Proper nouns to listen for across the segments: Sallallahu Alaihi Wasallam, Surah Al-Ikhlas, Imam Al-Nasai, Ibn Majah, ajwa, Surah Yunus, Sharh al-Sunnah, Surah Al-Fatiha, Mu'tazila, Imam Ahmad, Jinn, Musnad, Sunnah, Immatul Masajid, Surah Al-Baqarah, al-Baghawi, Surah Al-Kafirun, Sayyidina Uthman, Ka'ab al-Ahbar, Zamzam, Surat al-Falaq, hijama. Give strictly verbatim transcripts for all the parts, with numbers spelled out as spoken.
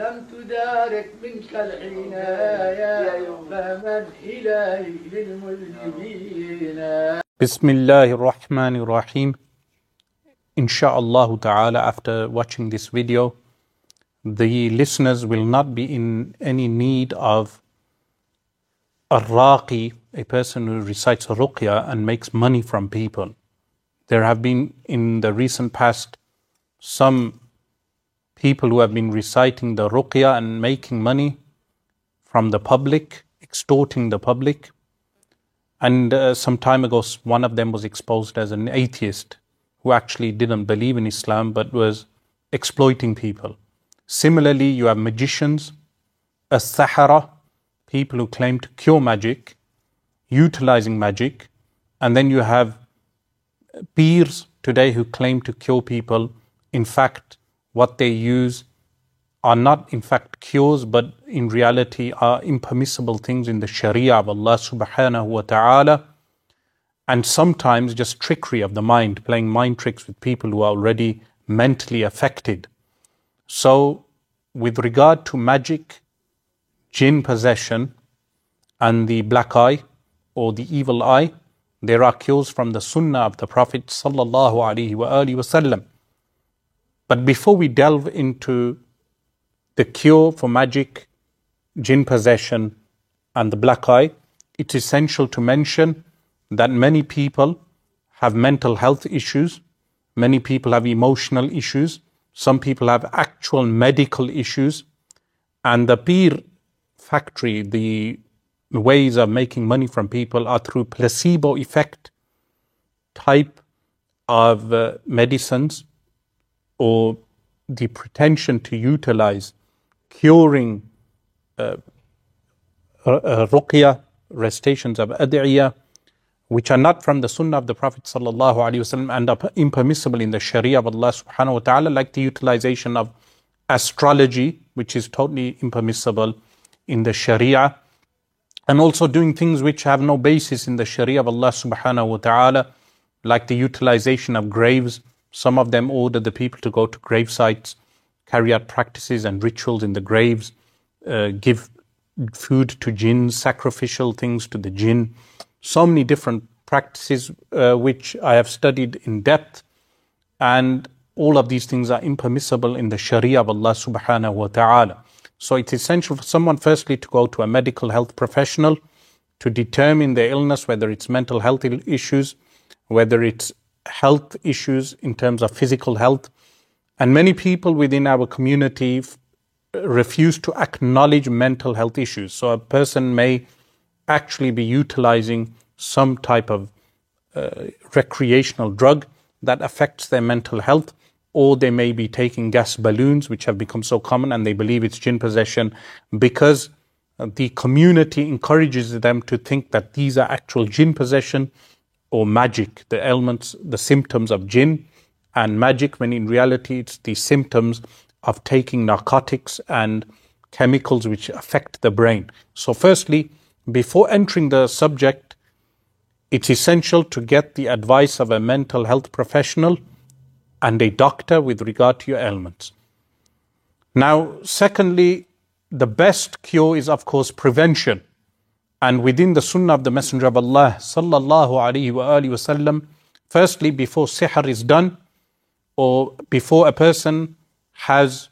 لم تدارك منك العناية فمن إلهي للملجمين. Bismillahir Rahmanir Raheem. Insha'Allah ta'ala, after watching this video, the listeners will not be in any need of a raqi, a person who recites a ruqya and makes money from people. There have been in the recent past some people who have been reciting the ruqya and making money from the public, extorting the public. And uh, some time ago, one of them was exposed as an atheist who actually didn't believe in Islam but was exploiting people. Similarly, you have magicians, a Sahara, people who claim to cure magic, utilizing magic. And then you have peers today who claim to cure people. In fact, what they use are not in fact cures, but in reality are impermissible things in the Sharia of Allah subhanahu wa ta'ala, and sometimes just trickery of the mind, playing mind tricks with people who are already mentally affected. So with regard to magic, jinn possession and the black eye or the evil eye, there are cures from the Sunnah of the Prophet Sallallahu Alaihi Wasallam. But before we delve into the cure for magic, jinn possession and the black eye, it's essential to mention that many people have mental health issues, many people have emotional issues, some people have actual medical issues, and the peer factory, the ways of making money from people are through placebo effect type of uh, medicines, or the pretension to utilize curing uh, uh, ruqya, recitations of ad'iyah, which are not from the Sunnah of the Prophet Sallallahu Alaihi Wasallam and are impermissible in the Sharia of Allah Subhanahu Wa Ta'ala, like the utilization of astrology, which is totally impermissible in the Sharia, and also doing things which have no basis in the Sharia of Allah Subhanahu Wa Ta'ala, like the utilization of graves. Some of them order the people to go to grave sites, carry out practices and rituals in the graves, uh, give food to jinn, sacrificial things to the jinn. So many different practices uh, which I have studied in depth, and all of these things are impermissible in the Sharia of Allah subhanahu wa ta'ala. So it's essential for someone firstly to go to a medical health professional to determine their illness, whether it's mental health issues, whether it's health issues in terms of physical health. And many people within our community f- refuse to acknowledge mental health issues. So a person may actually be utilizing some type of uh, recreational drug that affects their mental health, or they may be taking gas balloons, which have become so common, and they believe it's jinn possession because the community encourages them to think that these are actual jinn possession or magic, the ailments, the symptoms of jinn and magic, when in reality it's the symptoms of taking narcotics and chemicals which affect the brain. So firstly, before entering the subject, it's essential to get the advice of a mental health professional and a doctor with regard to your ailments. Now, secondly, the best cure is of course prevention. And within the Sunnah of the Messenger of Allah Sallallahu Alaihi Wasallam, firstly, before sihr is done, or before a person has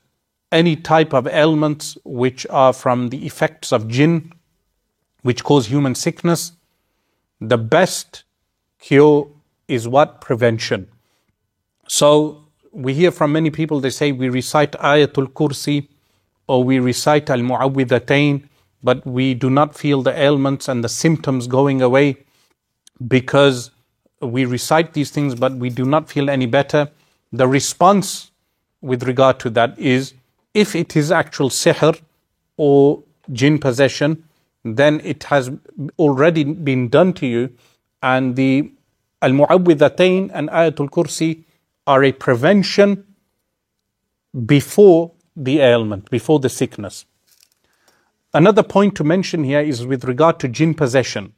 any type of ailments which are from the effects of jinn, which cause human sickness, the best cure is what? Prevention. So we hear from many people, they say we recite Ayatul Kursi or we recite Al-Mu'awwidhatayn, but we do not feel the ailments and the symptoms going away because we recite these things, but we do not feel any better. The response with regard to that is, if it is actual sihr or jinn possession, then it has already been done to you. And the Al-Mu'awwidhatayn and Ayatul Kursi are a prevention before the ailment, before the sickness. Another point to mention here is with regard to jinn possession.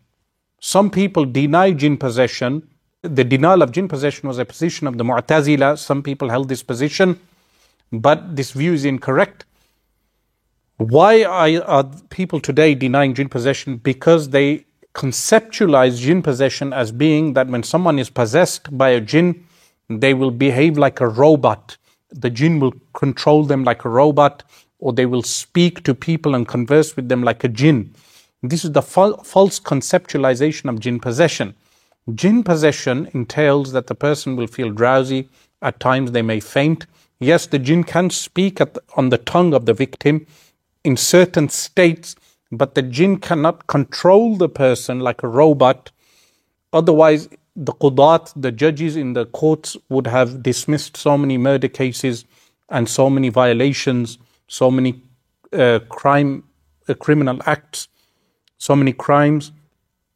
Some people deny jinn possession. The denial of jinn possession was a position of the Mu'tazila. Some people held this position, but this view is incorrect. Why are, are people today denying jinn possession? Because they conceptualize jinn possession as being that when someone is possessed by a jinn, they will behave like a robot. The jinn will control them like a robot, or they will speak to people and converse with them like a jinn. This is the fal- false conceptualization of jinn possession. Jinn possession entails that the person will feel drowsy. At times they may faint. Yes, the jinn can speak at the, on the tongue of the victim in certain states, but the jinn cannot control the person like a robot. Otherwise, the qudat, the judges in the courts, would have dismissed so many murder cases and so many violations, so many uh, crime, uh, criminal acts, so many crimes.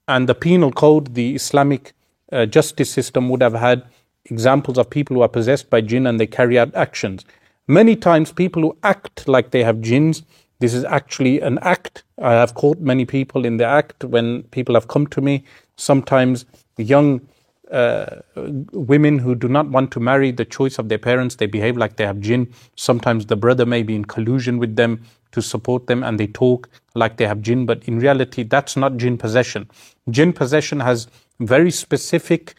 And the penal code, the Islamic uh, justice system, would have had examples of people who are possessed by jinn and they carry out actions. Many times people who act like they have jinns, this is actually an act. I have caught many people in the act when people have come to me. Sometimes young uh, women who do not want to marry, the choice of their parents, they behave like they have jinn. Sometimes the brother may be in collusion with them to support them, and they talk like they have jinn. But in reality, that's not jinn possession. Jinn possession has very specific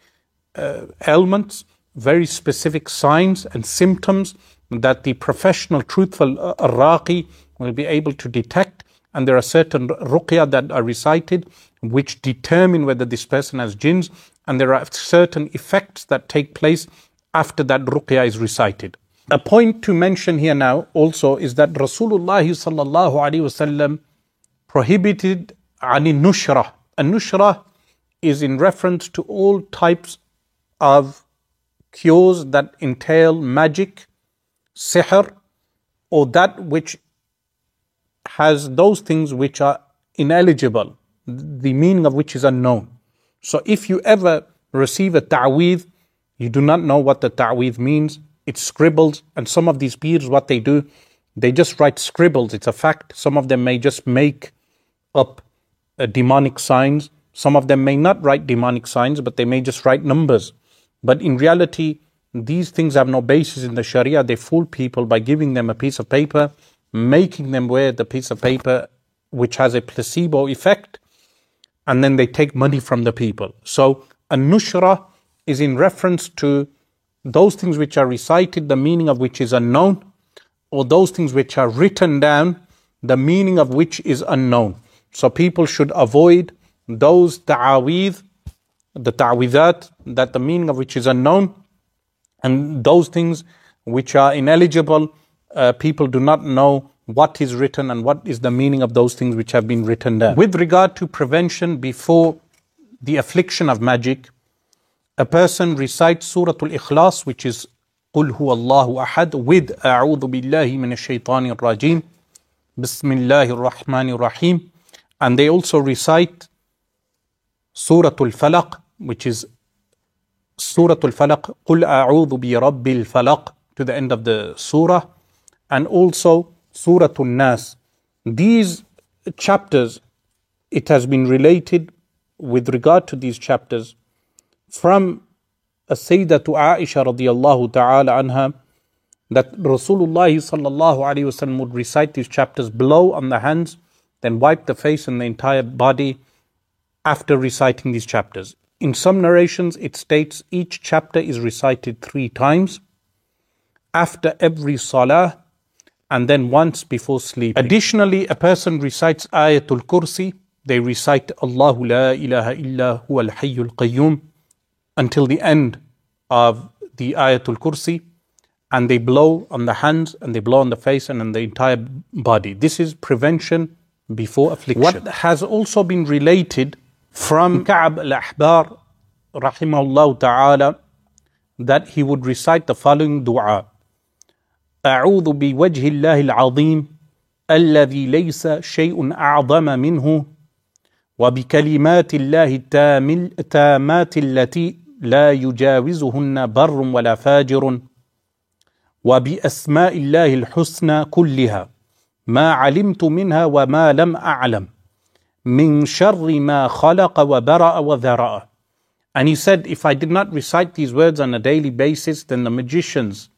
uh, ailments, very specific signs and symptoms that the professional, truthful uh, raqi will be able to detect, and there are certain ruqya that are recited which determine whether this person has jinns, and there are certain effects that take place after that ruqya is recited. A point to mention here now also is that Rasulullah Sallallahu Alaihi Wasallam prohibited anin nushra. And nushra is in reference to all types of cures that entail magic, sihr, or that which has those things which are ineligible, the meaning of which is unknown. So if you ever receive a ta'weedh, you do not know what the ta'weedh means. It's scribbles, and some of these peers, what they do, they just write scribbles. It's a fact. Some of them may just make up uh, demonic signs. Some of them may not write demonic signs, but they may just write numbers. But in reality, these things have no basis in the Sharia. They fool people by giving them a piece of paper, making them wear the piece of paper, which has a placebo effect, and then they take money from the people. So, an-nushra is in reference to those things which are recited, the meaning of which is unknown, or those things which are written down, the meaning of which is unknown. So people should avoid those ta'aweedh, the ta'aweedhat, that the meaning of which is unknown, and those things which are ineligible. Uh, people do not know what is written and what is the meaning of those things which have been written down. With regard to prevention before the affliction of magic, a person recites Suratul Ikhlas, which is Qul Huwa Allahu Ahad, with A'udhu Billahi Minash Shaitanir Rajeem, Bismillahir Rahmanir Raheem, and they also recite Suratul Falaq, which is Suratul Falaq, Qul A'udhu Bi Rabbil Falaq, to the end of the surah, and also Surah al-Nas. These chapters, it has been related with regard to these chapters from a Sayyidatu Aisha radiyallahu ta'ala anha, that Rasulullah sallallahu alayhi wa sallam would recite these chapters, blow on the hands, then wipe the face and the entire body after reciting these chapters. In some narrations, it states each chapter is recited three times after every salah, and then once before sleep. Additionally, a person recites Ayatul Kursi. They recite Allahu la ilaha illa huwa al-hayyul qayyum until the end of the Ayatul Kursi, and they blow on the hands and they blow on the face and on the entire body. This is prevention before affliction. What has also been related from Ka'ab al-Ahbar rahimahullah ta'ala, that he would recite the following dua: أعوذ بوجه الله العظيم الذي ليس شيء أعظم منه وبكلمات الله التامات التي لا يجاوزهن بر ولا فاجر وبأسماء الله الحسنى كلها ما علمت منها وما لم أعلم من شر ما خلق وبرأ وذرأ. And he said, if I did not recite these words on a daily basis, then the magicians,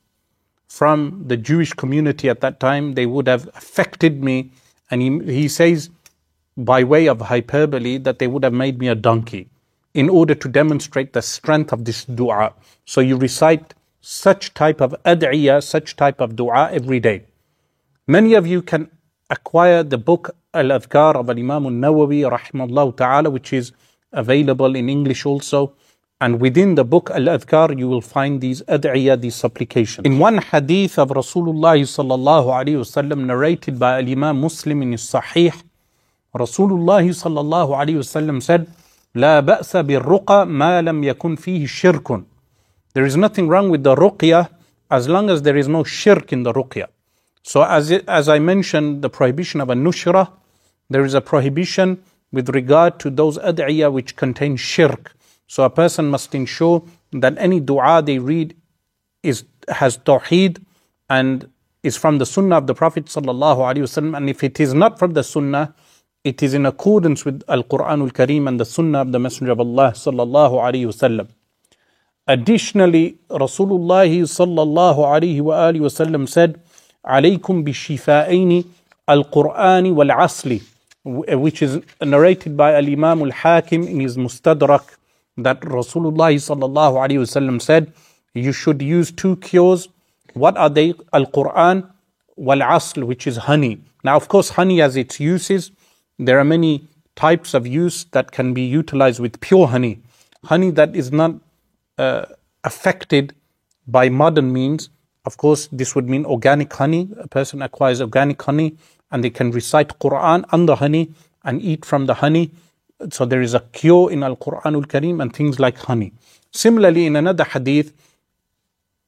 from the Jewish community at that time, they would have affected me. And he, he says, by way of hyperbole, that they would have made me a donkey in order to demonstrate the strength of this dua. So you recite such type of ad'iyah, such type of dua every day. Many of you can acquire the book Al-Adhkar of Imam Al-Nawawi rahimahullah ta'ala, which is available in English also. And within the book Al-Adhkar, you will find these ad'iyah, these supplications. In one hadith of Rasulullah sallallahu alaihi wasallam, narrated by Al-Imam Muslim in his Sahih, Rasulullah sallallahu alaihi wasallam said, "La ba'sa bil ruqa ma lam yakun fihi shirkun." There is nothing wrong with the ruqya as long as there is no shirk in the ruqya. So as, it, as I mentioned, the prohibition of an-nushra, there is a prohibition with regard to those ad'iyah which contain shirk. So a person must ensure that any dua they read is has tawheed and is from the sunnah of the Prophet sallallahu alaihi wasallam. And if it is not from the sunnah, it is in accordance with Al-Qur'anul Kareem and the sunnah of the Messenger of Allah sallallahu alaihi wasallam. Additionally, Rasulullah sallallahu alaihi wa alihi wasallam said, "Alaykum bi-shifa'aini al-Qur'ani wal-asli," which is narrated by Al-Imamul Hakim in his Mustadraq, that Rasulullah sallallahu alaihi wasallam said, you should use two cures. What are they? Al-Qur'an wal-asl, which is honey. Now, of course, honey has its uses. There are many types of use that can be utilized with pure honey. Honey that is not uh, affected by modern means. Of course, this would mean organic honey. A person acquires organic honey and they can recite Qur'an under honey and eat from the honey. So there is a cure in Al-Qur'anul Kareem and things like honey. Similarly, in another hadith,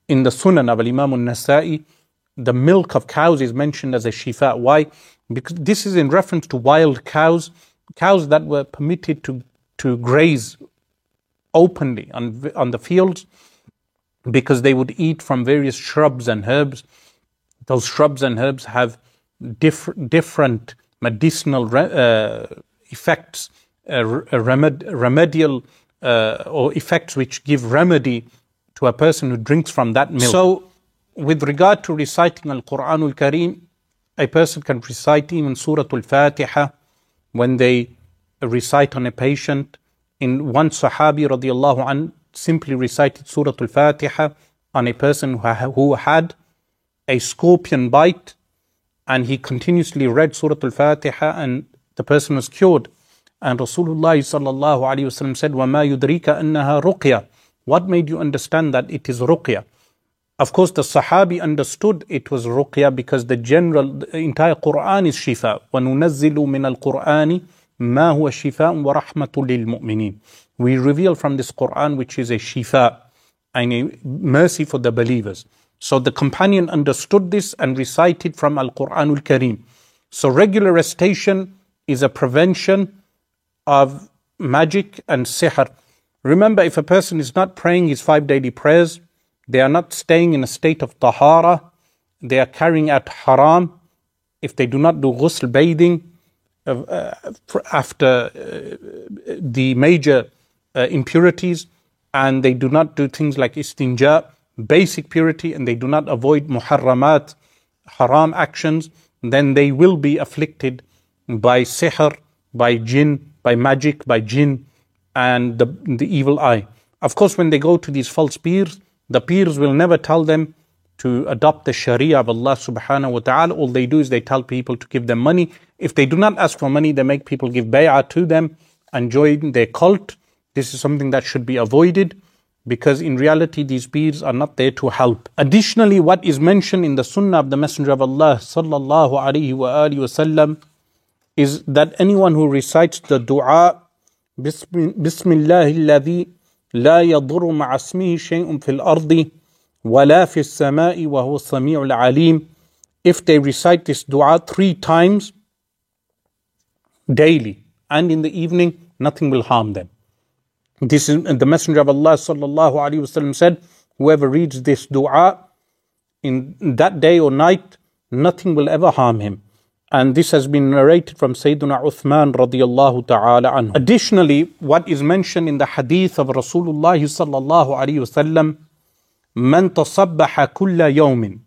in the Sunan of Imam Al-Nasai, the milk of cows is mentioned as a shifa. Why? Because this is in reference to wild cows, cows that were permitted to, to graze openly on, on the fields, because they would eat from various shrubs and herbs. Those shrubs and herbs have diff different medicinal re uh, effects, Uh, remed remedial uh, or effects which give remedy to a person who drinks from that milk. So with regard to reciting Al-Qur'anul Kareem, a person can recite even Surah Al-Fatiha when they recite on a patient. In one Sahabi radiallahu anhu simply recited Surah Al-Fatiha on a person who, ha who had a scorpion bite, and he continuously read Surah Al-Fatiha and the person was cured. And Rasulullah sallallahu alaihi wasallam said, وَمَا يُدْرِيكَ أَنَّهَا رُقْيَةٌ. What made you understand that it is ruqya? Of course, the Sahabi understood it was ruqya because the general, the entire Qur'an is shifa. وَنُنَزِّلُ مِنَ الْقُرْآنِ مَا هُوَ شِفَاءٌ وَرَحْمَةٌ لِلْمُؤْمِنِينَ. We reveal from this Qur'an which is a shifa and a mercy for the believers. So the companion understood this and recited from Al-Qur'anul Kareem. So regular recitation is a prevention of magic and sihr. Remember, if a person is not praying his five daily prayers, they are not staying in a state of tahara, they are carrying out haram. If they do not do ghusl bathing uh, after uh, the major uh, impurities, and they do not do things like istinja, basic purity, and they do not avoid muharramat, haram actions, then they will be afflicted by sihr, by jinn, by magic, by jinn, and the, the evil eye. Of course, when they go to these false peers, the peers will never tell them to adopt the sharia of Allah subhanahu wa ta'ala. All they do is they tell people to give them money. If they do not ask for money, they make people give bay'ah to them and join their cult. This is something that should be avoided, because in reality, these peers are not there to help. Additionally, what is mentioned in the sunnah of the Messenger of Allah sallallahu alaihi wa alihi wasallam is that anyone who recites the dua Bismillahilladhi la yadurru ma'a ismihi shay'un fil ardi wa la fis samai wa huwa as-sami'ul alim, if they recite this dua three times daily and in the evening, nothing will harm them. This is the Messenger of Allah sallallahu alaihi wasallam said, whoever reads this dua in that day or night, nothing will ever harm him. And this has been narrated from Sayyidina Uthman radiallahu ta'ala anhu. Additionally, what is mentioned in the hadith of Rasulullah sallallahu alayhi wa sallam, man tasabbaha kulla yawmin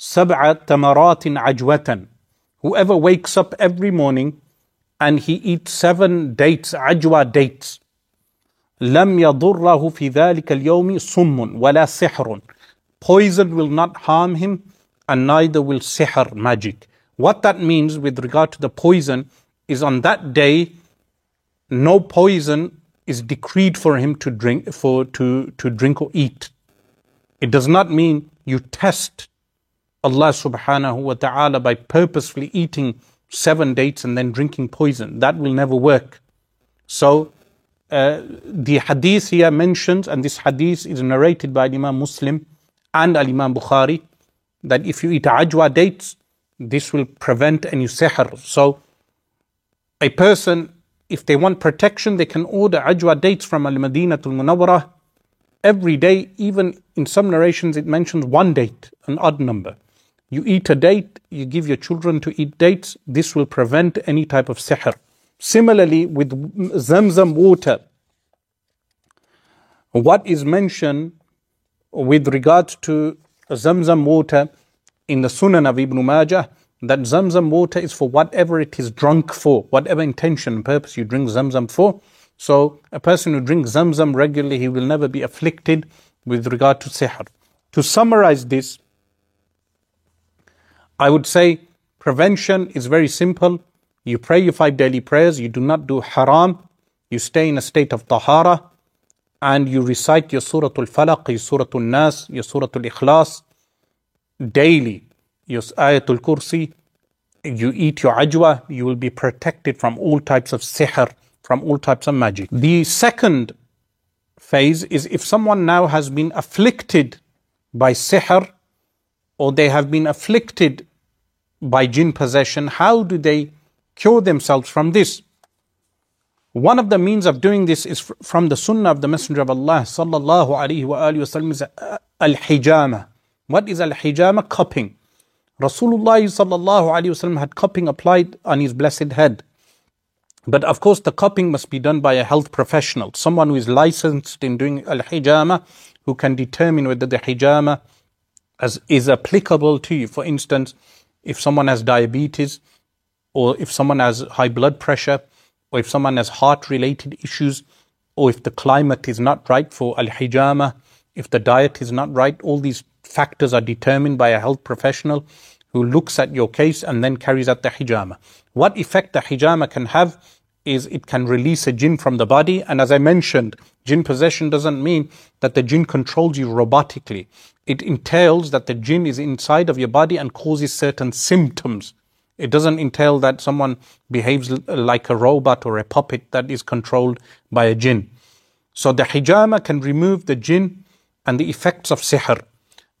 سَبْعَ تَمَرَاتٍ عَجْوَةً. Whoever wakes up every morning and he eats seven dates, ajwa dates, لَمْ يَضُرَّهُ فِي ذَلِكَ الْيَوْمِ صُمٌّ وَلَا سِحْرٌ. Poison will not harm him, and neither will sihr, magic. What that means with regard to the poison is on that day, no poison is decreed for him to drink, for to, to drink or eat. It does not mean you test Allah subhanahu wa ta'ala by purposefully eating seven dates and then drinking poison. That will never work. So uh, the hadith here mentions, and this hadith is narrated by Imam Muslim and Al-Imam Bukhari, that if you eat ajwa dates, this will prevent any sihr. So a person, if they want protection, they can order ajwa dates from Al-Madinatul Munawwarah every day. Even in some narrations it mentions one date, an odd number. You eat a date, you give your children to eat dates, this will prevent any type of sihr. Similarly with Zamzam water, what is mentioned with regard to Zamzam water in the Sunan of Ibn Majah, that Zamzam water is for whatever it is drunk for, whatever intention and purpose you drink Zamzam for. So a person who drinks Zamzam regularly, he will never be afflicted with regard to sihr. To summarize this, I would say prevention is very simple. You pray your five daily prayers, you do not do haram, you stay in a state of tahara, and you recite your Surah Al-Falaq, your Surah Al-Nas, your Surah Al-Ikhlas daily, your Ayatul Kursi, you eat your ajwa, you will be protected from all types of sihr, from all types of magic. The second phase is if someone now has been afflicted by sihr, or they have been afflicted by jinn possession, how do they cure themselves from this? One of the means of doing this is fr from the sunnah of the Messenger of Allah Sallallahu Alaihi Wasallam is al-hijama. What is al-hijama? Cupping. Rasulullah Sallallahu Alaihi Wasallam had cupping applied on his blessed head. But of course the cupping must be done by a health professional, someone who is licensed in doing al-hijama, who can determine whether the hijama as is applicable to you. For instance, if someone has diabetes, or if someone has high blood pressure, or if someone has heart-related issues, or if the climate is not right for al-hijama, if the diet is not right, all these factors are determined by a health professional who looks at your case and then carries out the hijama. What effect the hijama can have is it can release a jinn from the body. And as I mentioned, jinn possession doesn't mean that the jinn controls you robotically. It entails that the jinn is inside of your body and causes certain symptoms. It doesn't entail that someone behaves like a robot or a puppet that is controlled by a jinn. So the hijama can remove the jinn and the effects of sihr.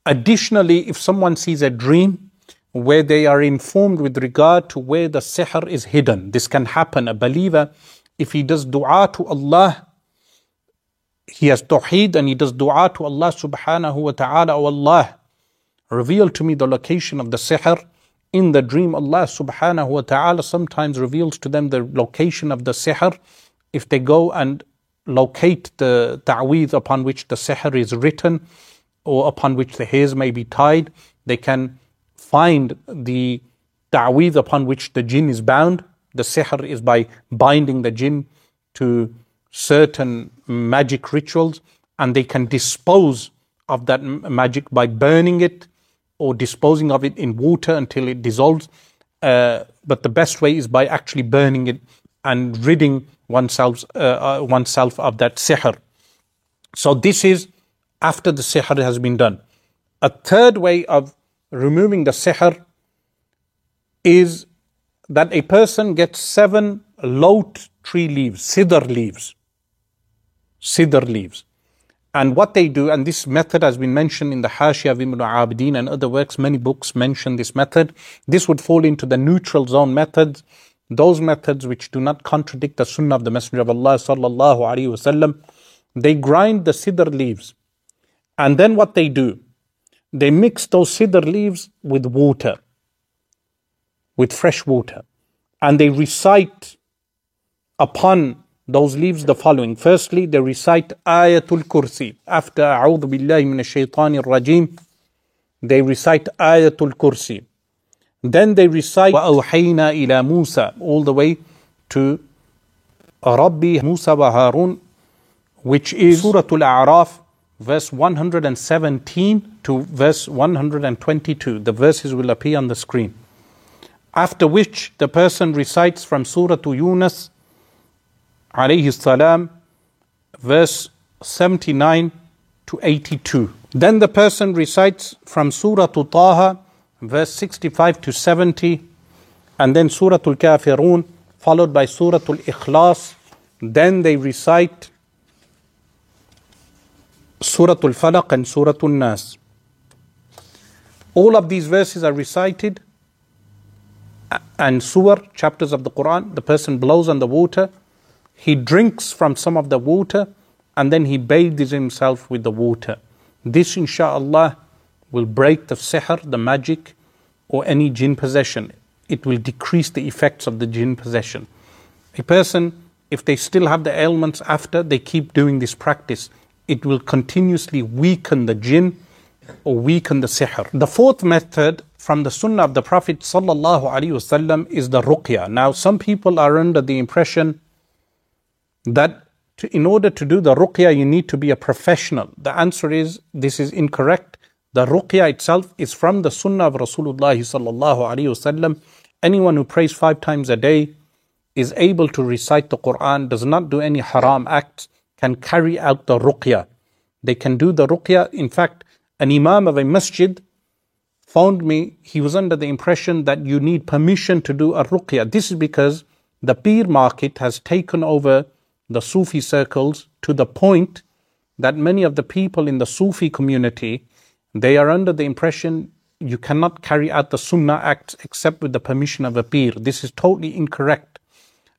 Additionally, if someone sees a dream where they are informed with regard to where the sihr is hidden, this can happen. A believer, if he does dua to Allah, he has tawheed and he does dua to Allah subhanahu wa ta'ala, O Allah, reveal to me the location of the sihr. In the dream, Allah subhanahu wa ta'ala sometimes reveals to them the location of the sihr. If they go and locate the ta'weedh upon which the sihr is written, or upon which the hairs may be tied, they can find the ta'weedh upon which the jinn is bound. The sihr is by binding the jinn to certain magic rituals, and they can dispose of that magic by burning it, or disposing of it in water until it dissolves. Uh, but the best way is by actually burning it and ridding oneself, uh, uh, oneself of that sihr. So this is after the sihr has been done. A third way of removing the sihr is that a person gets seven lot tree leaves, sidr leaves, sidr leaves. And what they do, and this method has been mentioned in the Hashiya of Ibn Abidin and other works, many books mention this method. This would fall into the neutral zone methods, those methods which do not contradict the sunnah of the Messenger of Allah Sallallahu Alaihi Wasallam. They grind the sidr leaves, and then what they do, they mix those sidr leaves with water, with fresh water, and they recite upon those leaves the following. Firstly, they recite Ayatul Kursi. After A'udhu Billahi Minash Shaitanir Rajeem, they recite Ayatul Kursi. Then they recite وَأَوْحَيْنَا إِلَى مُوسَى all the way to Rabbi Musa wa Harun, which is Surah Al-A'raf, verse one hundred seventeen to verse one hundred twenty-two. The verses will appear on the screen. After which the person recites from Surah Yunus, alayhi salam, verse seventy-nine to eighty-two. Then the person recites from Surah Taha, verse sixty-five to seventy, and then Surah Al-Kafirun, followed by Surah Al-Ikhlas. Then they recite Surah Al-Falaq and Surah al-Nas. All of these verses are recited, and surah, chapters of the Qur'an. The person blows on the water, he drinks from some of the water, and then he bathes himself with the water. This, insha'Allah, will break the sihr, the magic, or any jinn possession. It will decrease the effects of the jinn possession. A person, if they still have the ailments after, they keep doing this practice. It will continuously weaken the jinn or weaken the sihr. The fourth method from the sunnah of the Prophet Sallallahu Alaihi Wasallam is the ruqya. Now, some people are under the impression that to, in order to do the ruqya, you need to be a professional. The answer is, this is incorrect. The ruqya itself is from the sunnah of Rasulullah Sallallahu Alaihi Wasallam. Anyone who prays five times a day, is able to recite the Qur'an, does not do any haram acts, can carry out the ruqya. They can do the ruqya. In fact, an imam of a masjid found me, he was under the impression that you need permission to do a ruqya. This is because the peer market has taken over the Sufi circles to the point that many of the people in the Sufi community, they are under the impression you cannot carry out the sunnah acts except with the permission of a peer. This is totally incorrect.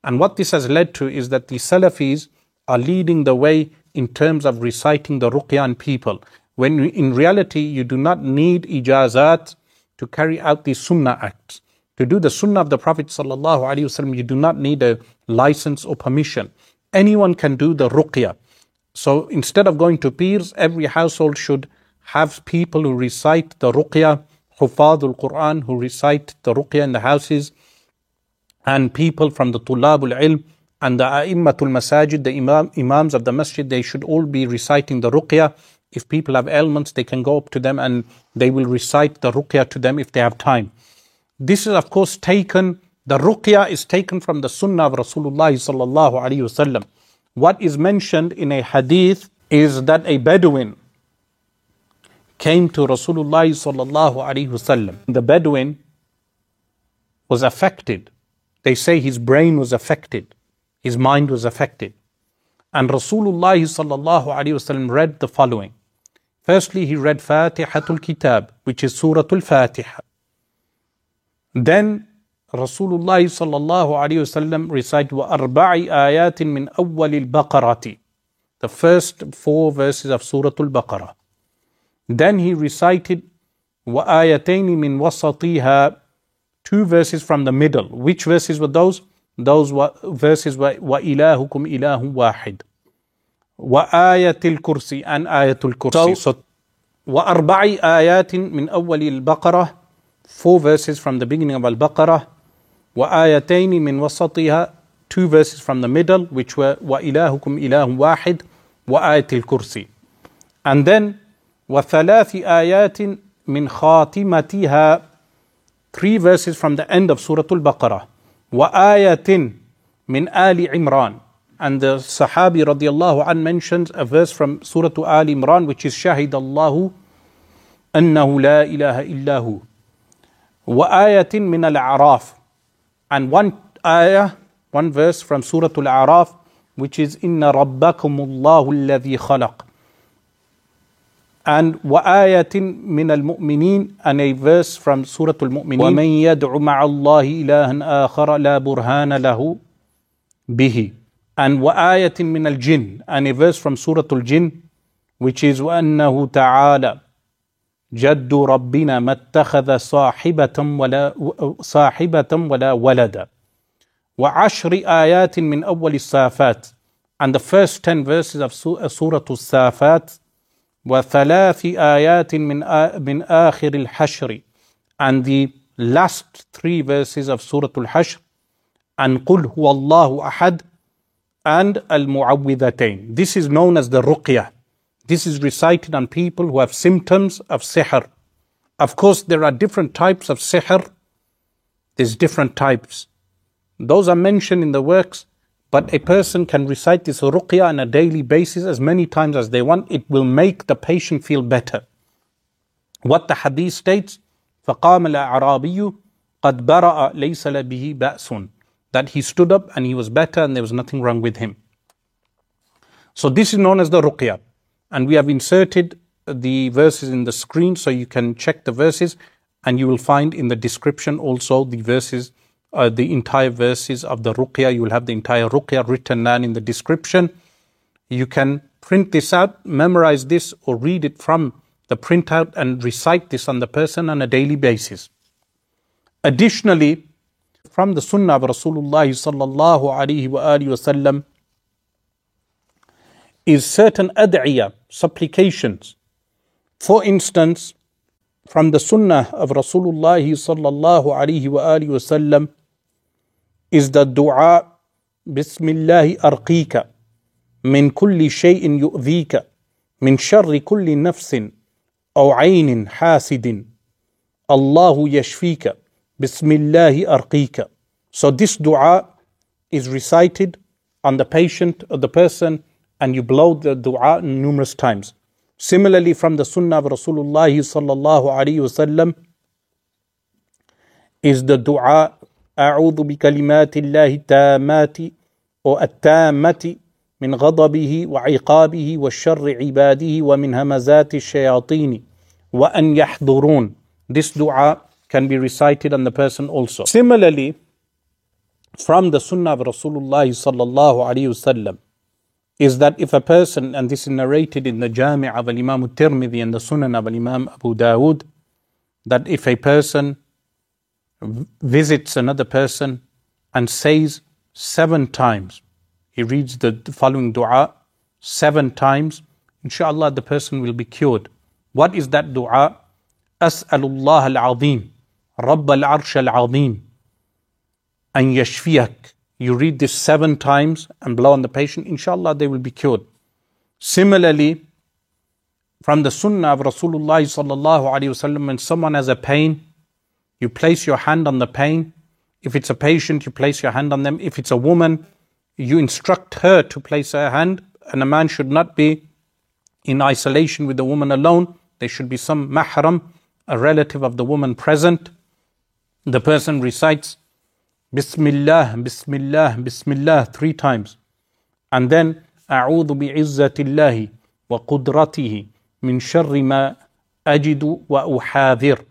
And what this has led to is that the Salafis are leading the way in terms of reciting the ruqya on people, when in reality you do not need ijazat to carry out the sunnah acts. To do the sunnah of the Prophet Sallallahu Alaihi Wasallam, you do not need a license or permission. Anyone can do the ruqya. So instead of going to peers, every household should have people who recite the ruqya, Khufadul Quran, who recite the ruqya in the houses, and people from the Tulabul Ilm and the Immatul Masajid, the imam, imams of the masjid, they should all be reciting the ruqya. If people have ailments, they can go up to them and they will recite the ruqya to them if they have time. This is of course taken, the ruqya is taken from the sunnah of Rasulullah Sallallahu Alaihi Wasallam. What is mentioned in a hadith is that a Bedouin came to Rasulullah Sallallahu Alaihi Wasallam. The Bedouin was affected. They say his brain was affected, his mind was affected. And Rasulullah Sallallahu Alaihi Wasallam read the following. Firstly, he read Fatihatul Kitab, which is Surah Al-Fatiha. Then Rasulullah Sallallahu Alaihi Wasallam recited وَأَرْبَعِ آيَاتٍ مِنْ أَوَّلِ الْبَقَرَةِ, the first four verses of Surah Al-Baqarah. Then he recited وَآيَتَيْنِ مِنْ وَسَطِيهَا, two verses from the middle. Which verses were those? Those were, verses were وَإِلَاهُكُمْ إِلَاهٌ وَاحِدٌ, وَآيَةِ الْكُرْسِي and آيَةُ الْكُرْسِي. So, so وَأَرْبَعِ آيَاتٍ مِنْ أَوَّلِ الْبَقَرَةِ, four verses from the beginning of Al-Baqarah. وَآيَتَيْنِ مِنْ وَسَطِهَا, two verses from the middle, which were وَإِلَاهُكُمْ إِلَاهٌ وَاحِدٌ وَآيَةِ الْكُرْسِي. And then وَثَلَاثِ آيَاتٍ مِنْ خَاتِمَتِهَا, three verses from the end of Surah Al-Baqarah. وَآيَةٍ مِنْ آلِ عِمْرَانِ, and the Sahabi radiallahu anhu mentions a verse from Surah Al-Imran, which is شَهِدَ اللَّهُ أَنَّهُ لَا إِلَهَ إِلَّا هُ. وَآيَةٍ مِنَ الْعَرَافِ, and one ayah, one verse from Surah Al-A'raf, which is إِنَّ رَبَّكُمُ اللَّهُ الَّذِي خَلَقَ. And وَآيَةٍ مِنَ الْمُؤْمِنِينَ, and a verse from Surah Al-Mu'minin. وَمَنْ يَدْعُ مَعَ اللَّهِ إِلَهًا آخَرَ لَا بُرْهَانَ لَهُ بِهِ. And وَآيَةٍ مِنَ الْجِنِّ, and a verse from Surah Al-Jinn, which is وَأَنَّهُ تَعَالَى جَدُّ رَبِّنَا مَا اتَّخَذَ صَاحِبَةً وَلَا وَلَدًا. وَعَشْرِ آيَاتٍ مِنْ أَوَّلِ الصَّافَاتِ, and the first ten verses of Surah As-Safat, وَثَلَاثِ آيَاتٍ مِنْ آخِرِ الْحَشْرِ, and the last three verses of Surah Al-Hashr, and قُلْ هُوَ اللَّهُ أَحَدٍ, and Al-Mu'awwidhatayn. This is known as the Ruqya. This is recited on people who have symptoms of sihr. Of course, there are different types of sihr. There's different types. Those are mentioned in the works, but a person can recite this ruqya on a daily basis as many times as they want. It will make the patient feel better. What the hadith states, فَقَامَ الْأَعْرَابِيُّ قَدْ بَرَأَ لَيْسَ لَبِهِ بَأْسٌ, that he stood up and he was better and there was nothing wrong with him. So this is known as the ruqya. And we have inserted the verses in the screen so you can check the verses, and you will find in the description also the verses, uh, the entire verses of the ruqya. You will have the entire ruqya written down in the description. You can print this out, memorize this, or read it from the printout and recite this on the person on a daily basis. Additionally, from the Sunnah of Rasulullah Sallallahu Alaihi Wasallam is certain ad'iyah, supplications. For instance, from the Sunnah of Rasulullah Sallallahu Alaihi Wasallam is the dua Bismillahi arqika min kulli shay'in yu'dhika min sharri kulli nafsin aw aynin hasidin Allahu yashfika Bismillahi arqika. So this dua is recited on the patient or the person, and you blow the dua numerous times. Similarly, from the Sunnah of Rasulullah Sallallahu Alaihi Wasallam is the dua A'udhu bi kalimatillahi taamati wa at-taamati min ghadabihi wa iqabihi wa sharri ibadihi wa min hamazati shayatini wa an yahdurun. This dua can be recited on the person also. Similarly, from the Sunnah of Rasulullah Sallallahu Alaihi Wasallam is that if a person, and this is narrated in the Jami' of Imam Tirmidhi and the Sunan of Imam Abu Dawood, that if a person visits another person and says seven times, he reads the following dua seven times, Insha'Allah the person will be cured. What is that dua? As'alullah al-Azim, Rabb al-Arsh al-Azim, an yashfiyak. You read this seven times and blow on the patient, inshallah they will be cured. Similarly, from the Sunnah of Rasulullah Sallallahu Alaihi Wasallam, when someone has a pain, you place your hand on the pain. If it's a patient, you place your hand on them. If it's a woman, you instruct her to place her hand, and a man should not be in isolation with the woman alone. There should be some mahram, a relative of the woman present. The person recites Bismillah, Bismillah, Bismillah three times, and then أعوذ بعزة الله وقدرته من شر ما أجد وأحاذر.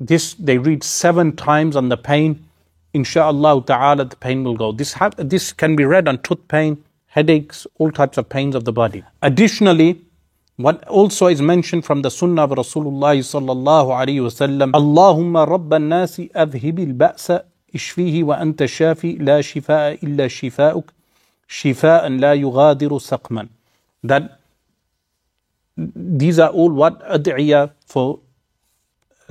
This they read seven times on the pain. Insha'Allah ta'ala the pain will go. This, ha- this can be read on tooth pain, headaches, all types of pains of the body. Additionally, what also is mentioned from the Sunnah of Rasulullah Sallallahu Alaihi Wasallam, Allahumma rabban nasi adhhibil ba'sa اشفيه وأنت الشافي لا شفاء إلا شفاءك شفاء لا يغادر سقما. That these are all what ad'iyah for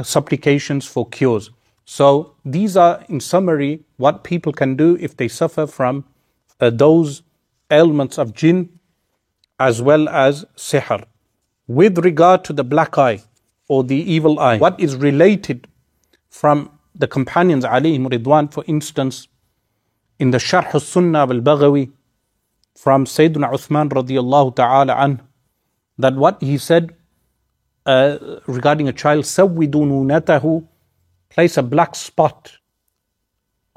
supplications for cures. So these are in summary what people can do if they suffer from uh, those ailments of jinn as well as sihr. With regard to the black eye or the evil eye, what is related from the companions alayhim ridwan, for instance, in the Sharh al-Sunnah of al-Baghawi, from Sayyidina Uthman radiyallahu ta'ala an, that what he said uh, regarding a child, sawwidununatahu, place a black spot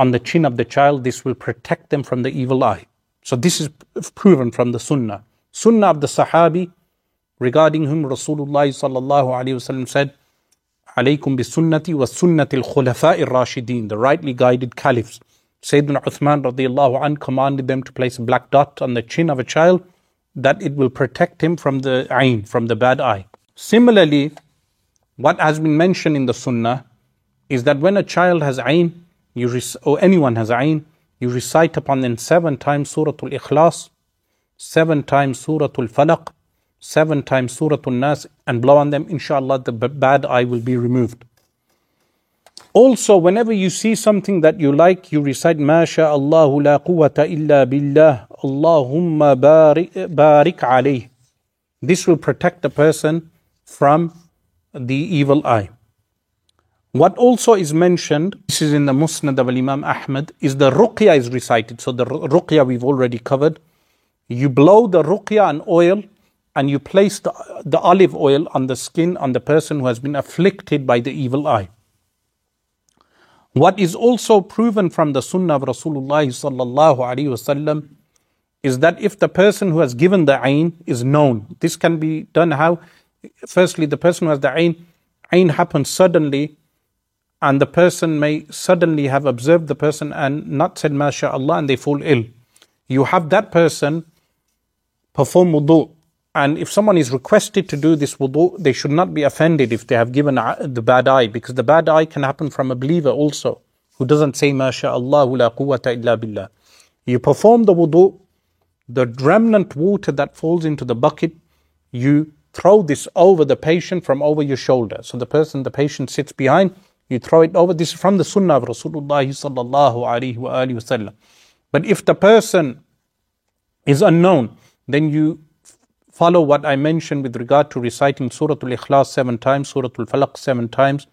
on the chin of the child, this will protect them from the evil eye. So this is proven from the Sunnah. Sunnah of the Sahabi, regarding whom Rasulullah sallallahu alayhi wasallam said, عليكم بسنتي وسنة الخلفاء الراشدين, the rightly guided caliphs. Sayyidina Uthman radiallahu anhu commanded them to place a black dot on the chin of a child, that it will protect him from the ayn, from the bad eye. Similarly, what has been mentioned in the Sunnah is that when a child has ayn, you rec- or anyone has ayn, you recite upon them seven times Surah Al-Ikhlas, seven times Surah Al-Falaq, seven times Surah al-Nas and blow on them, inshallah, the bad eye will be removed. Also, whenever you see something that you like, you recite, MashaAllahu la quwwata illa billah, Allahumma barik alayh. This will protect the person from the evil eye. What also is mentioned, this is in the Musnad of Imam Ahmad, is the ruqya is recited. So the ruqya we've already covered. You blow the ruqya on oil and you place the, the olive oil on the skin on the person who has been afflicted by the evil eye. What is also proven from the Sunnah of Rasulullah Sallallahu Alaihi Wasallam is that if the person who has given the ayn is known, this can be done how? Firstly, the person who has the ayn, ayn happens suddenly, and the person may suddenly have observed the person and not said MashaAllah, and they fall ill. You have that person perform wudu. And if someone is requested to do this wudu, they should not be offended if they have given the bad eye, because the bad eye can happen from a believer also, who doesn't say MashaAllah la quwwata illa billah. You perform the wudu, the remnant water that falls into the bucket, you throw this over the patient from over your shoulder. So the person, the patient sits behind, you throw it over. This is from the Sunnah of Rasulullah Sallallahu Alaihi Wasallam. But if the person is unknown, then you follow what I mentioned with regard to reciting Surah Al-Ikhlas seven times, Surah Al-Falaq seven times,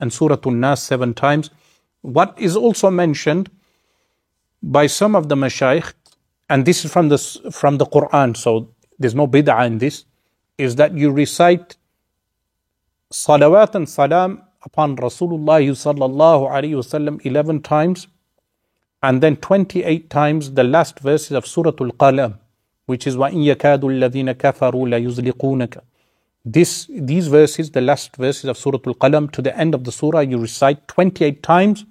and Surah al-Nas seven times. What is also mentioned by some of the mashaykh, and this is from the, from the Qur'an, so there's no bid'ah in this, is that you recite salawat and salam upon Rasulullah Sallallahu Alaihi Wasallam eleven times, and then twenty-eight times the last verses of Surah Al-Qalam, which is وَإِنْ يَكَادُ الَّذِينَ كَفَرُوا لَيُزْلِقُونَكَ. This, these verses, the last verses of Surah Al-Qalam to the end of the surah, you recite twenty-eight times.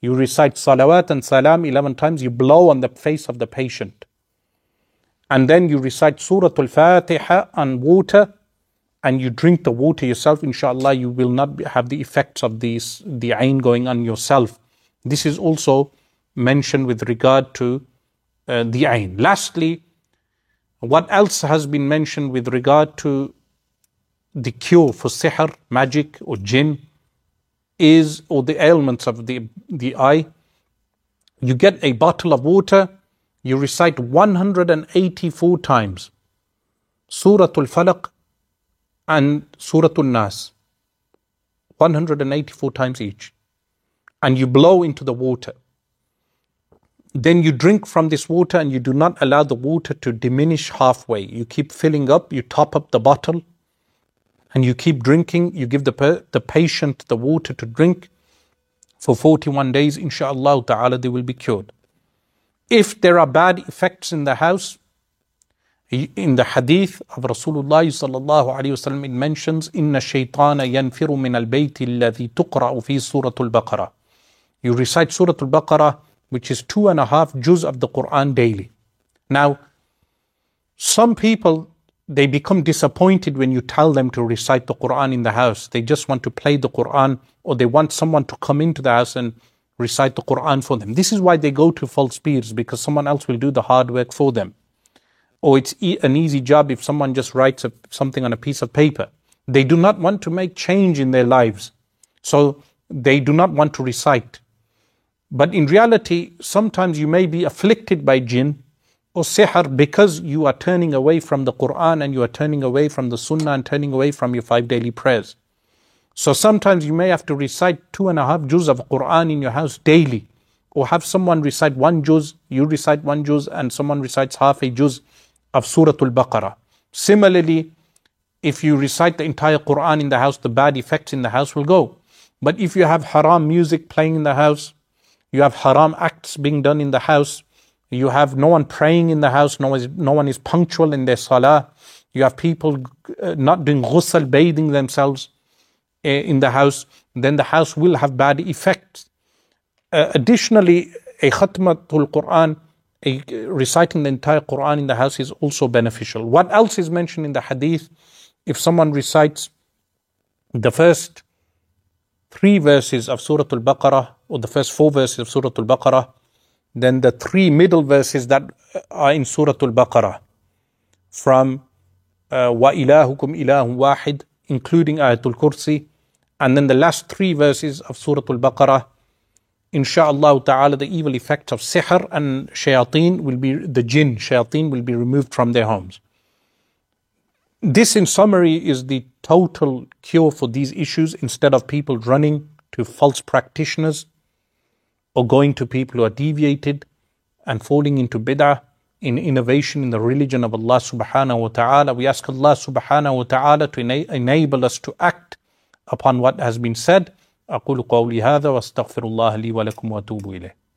You recite salawat and salam eleven times, you blow on the face of the patient. And then you recite Surah Al-Fatiha on water, and you drink the water yourself. Insha'Allah, you will not have the effects of these, the ayn going on yourself. This is also mentioned with regard to uh, the ayn. Lastly, what else has been mentioned with regard to the cure for sihr, magic or jinn, is, or the ailments of the, the eye, you get a bottle of water, you recite one hundred eighty-four times Surah Al-Falaq and Surah Al-Nas, one hundred eighty-four times each, and you blow into the water. Then you drink from this water, and you do not allow the water to diminish halfway. You keep filling up, you top up the bottle, and you keep drinking. You give the, the patient the water to drink for forty-one days. Insha'Allah ta'ala, they will be cured. If there are bad effects in the house, in the hadith of Rasulullah Sallallahu Alaihi Wasallam, it mentions, Inna shaytana yanfiru min al-bayti alladhi tuqra'u fi Surah Al-Baqarah. You recite Surah Al-Baqarah, which is two and a half juz of the Qur'an daily. Now, some people, they become disappointed when you tell them to recite the Qur'an in the house. They just want to play the Qur'an, or they want someone to come into the house and recite the Qur'an for them. This is why they go to false peers, because someone else will do the hard work for them. Or it's e- an easy job if someone just writes a, something on a piece of paper. They do not want to make change in their lives. So they do not want to recite. But in reality, sometimes you may be afflicted by jinn or sihr because you are turning away from the Qur'an, and you are turning away from the Sunnah, and turning away from your five daily prayers. So sometimes you may have to recite two and a half juz of Qur'an in your house daily, or have someone recite one juz, you recite one juz, and someone recites half a juz of Surah Al-Baqarah. Similarly, if you recite the entire Qur'an in the house, the bad effects in the house will go. But if you have haram music playing in the house, you have haram acts being done in the house, you have no one praying in the house, no one is, no one is punctual in their salah, you have people uh, not doing ghusl, bathing themselves uh, in the house, then the house will have bad effects. Uh, additionally, a khatmatul Qur'an, a, uh, reciting the entire Qur'an in the house is also beneficial. What else is mentioned in the hadith? If someone recites the first three verses of Surah Al-Baqarah, or the first four verses of Surah Al-Baqarah, then the three middle verses that are in Surah Al-Baqarah, from uh, wa ilahukum ilahun wahid, including Ayatul Kursi, and then the last three verses of Surah Al-Baqarah. Insha'Allah ta'ala, the evil effects of sihr and shayateen will be, the jinn, shayateen will be removed from their homes. This in summary is the total cure for these issues, instead of people running to false practitioners or going to people who are deviated and falling into bid'ah in innovation in the religion of Allah subhanahu wa ta'ala. We ask Allah subhanahu wa ta'ala to ena enable us to act upon what has been said. أقول قولي هذا واستغفر الله لي ولكم واتوب إليه.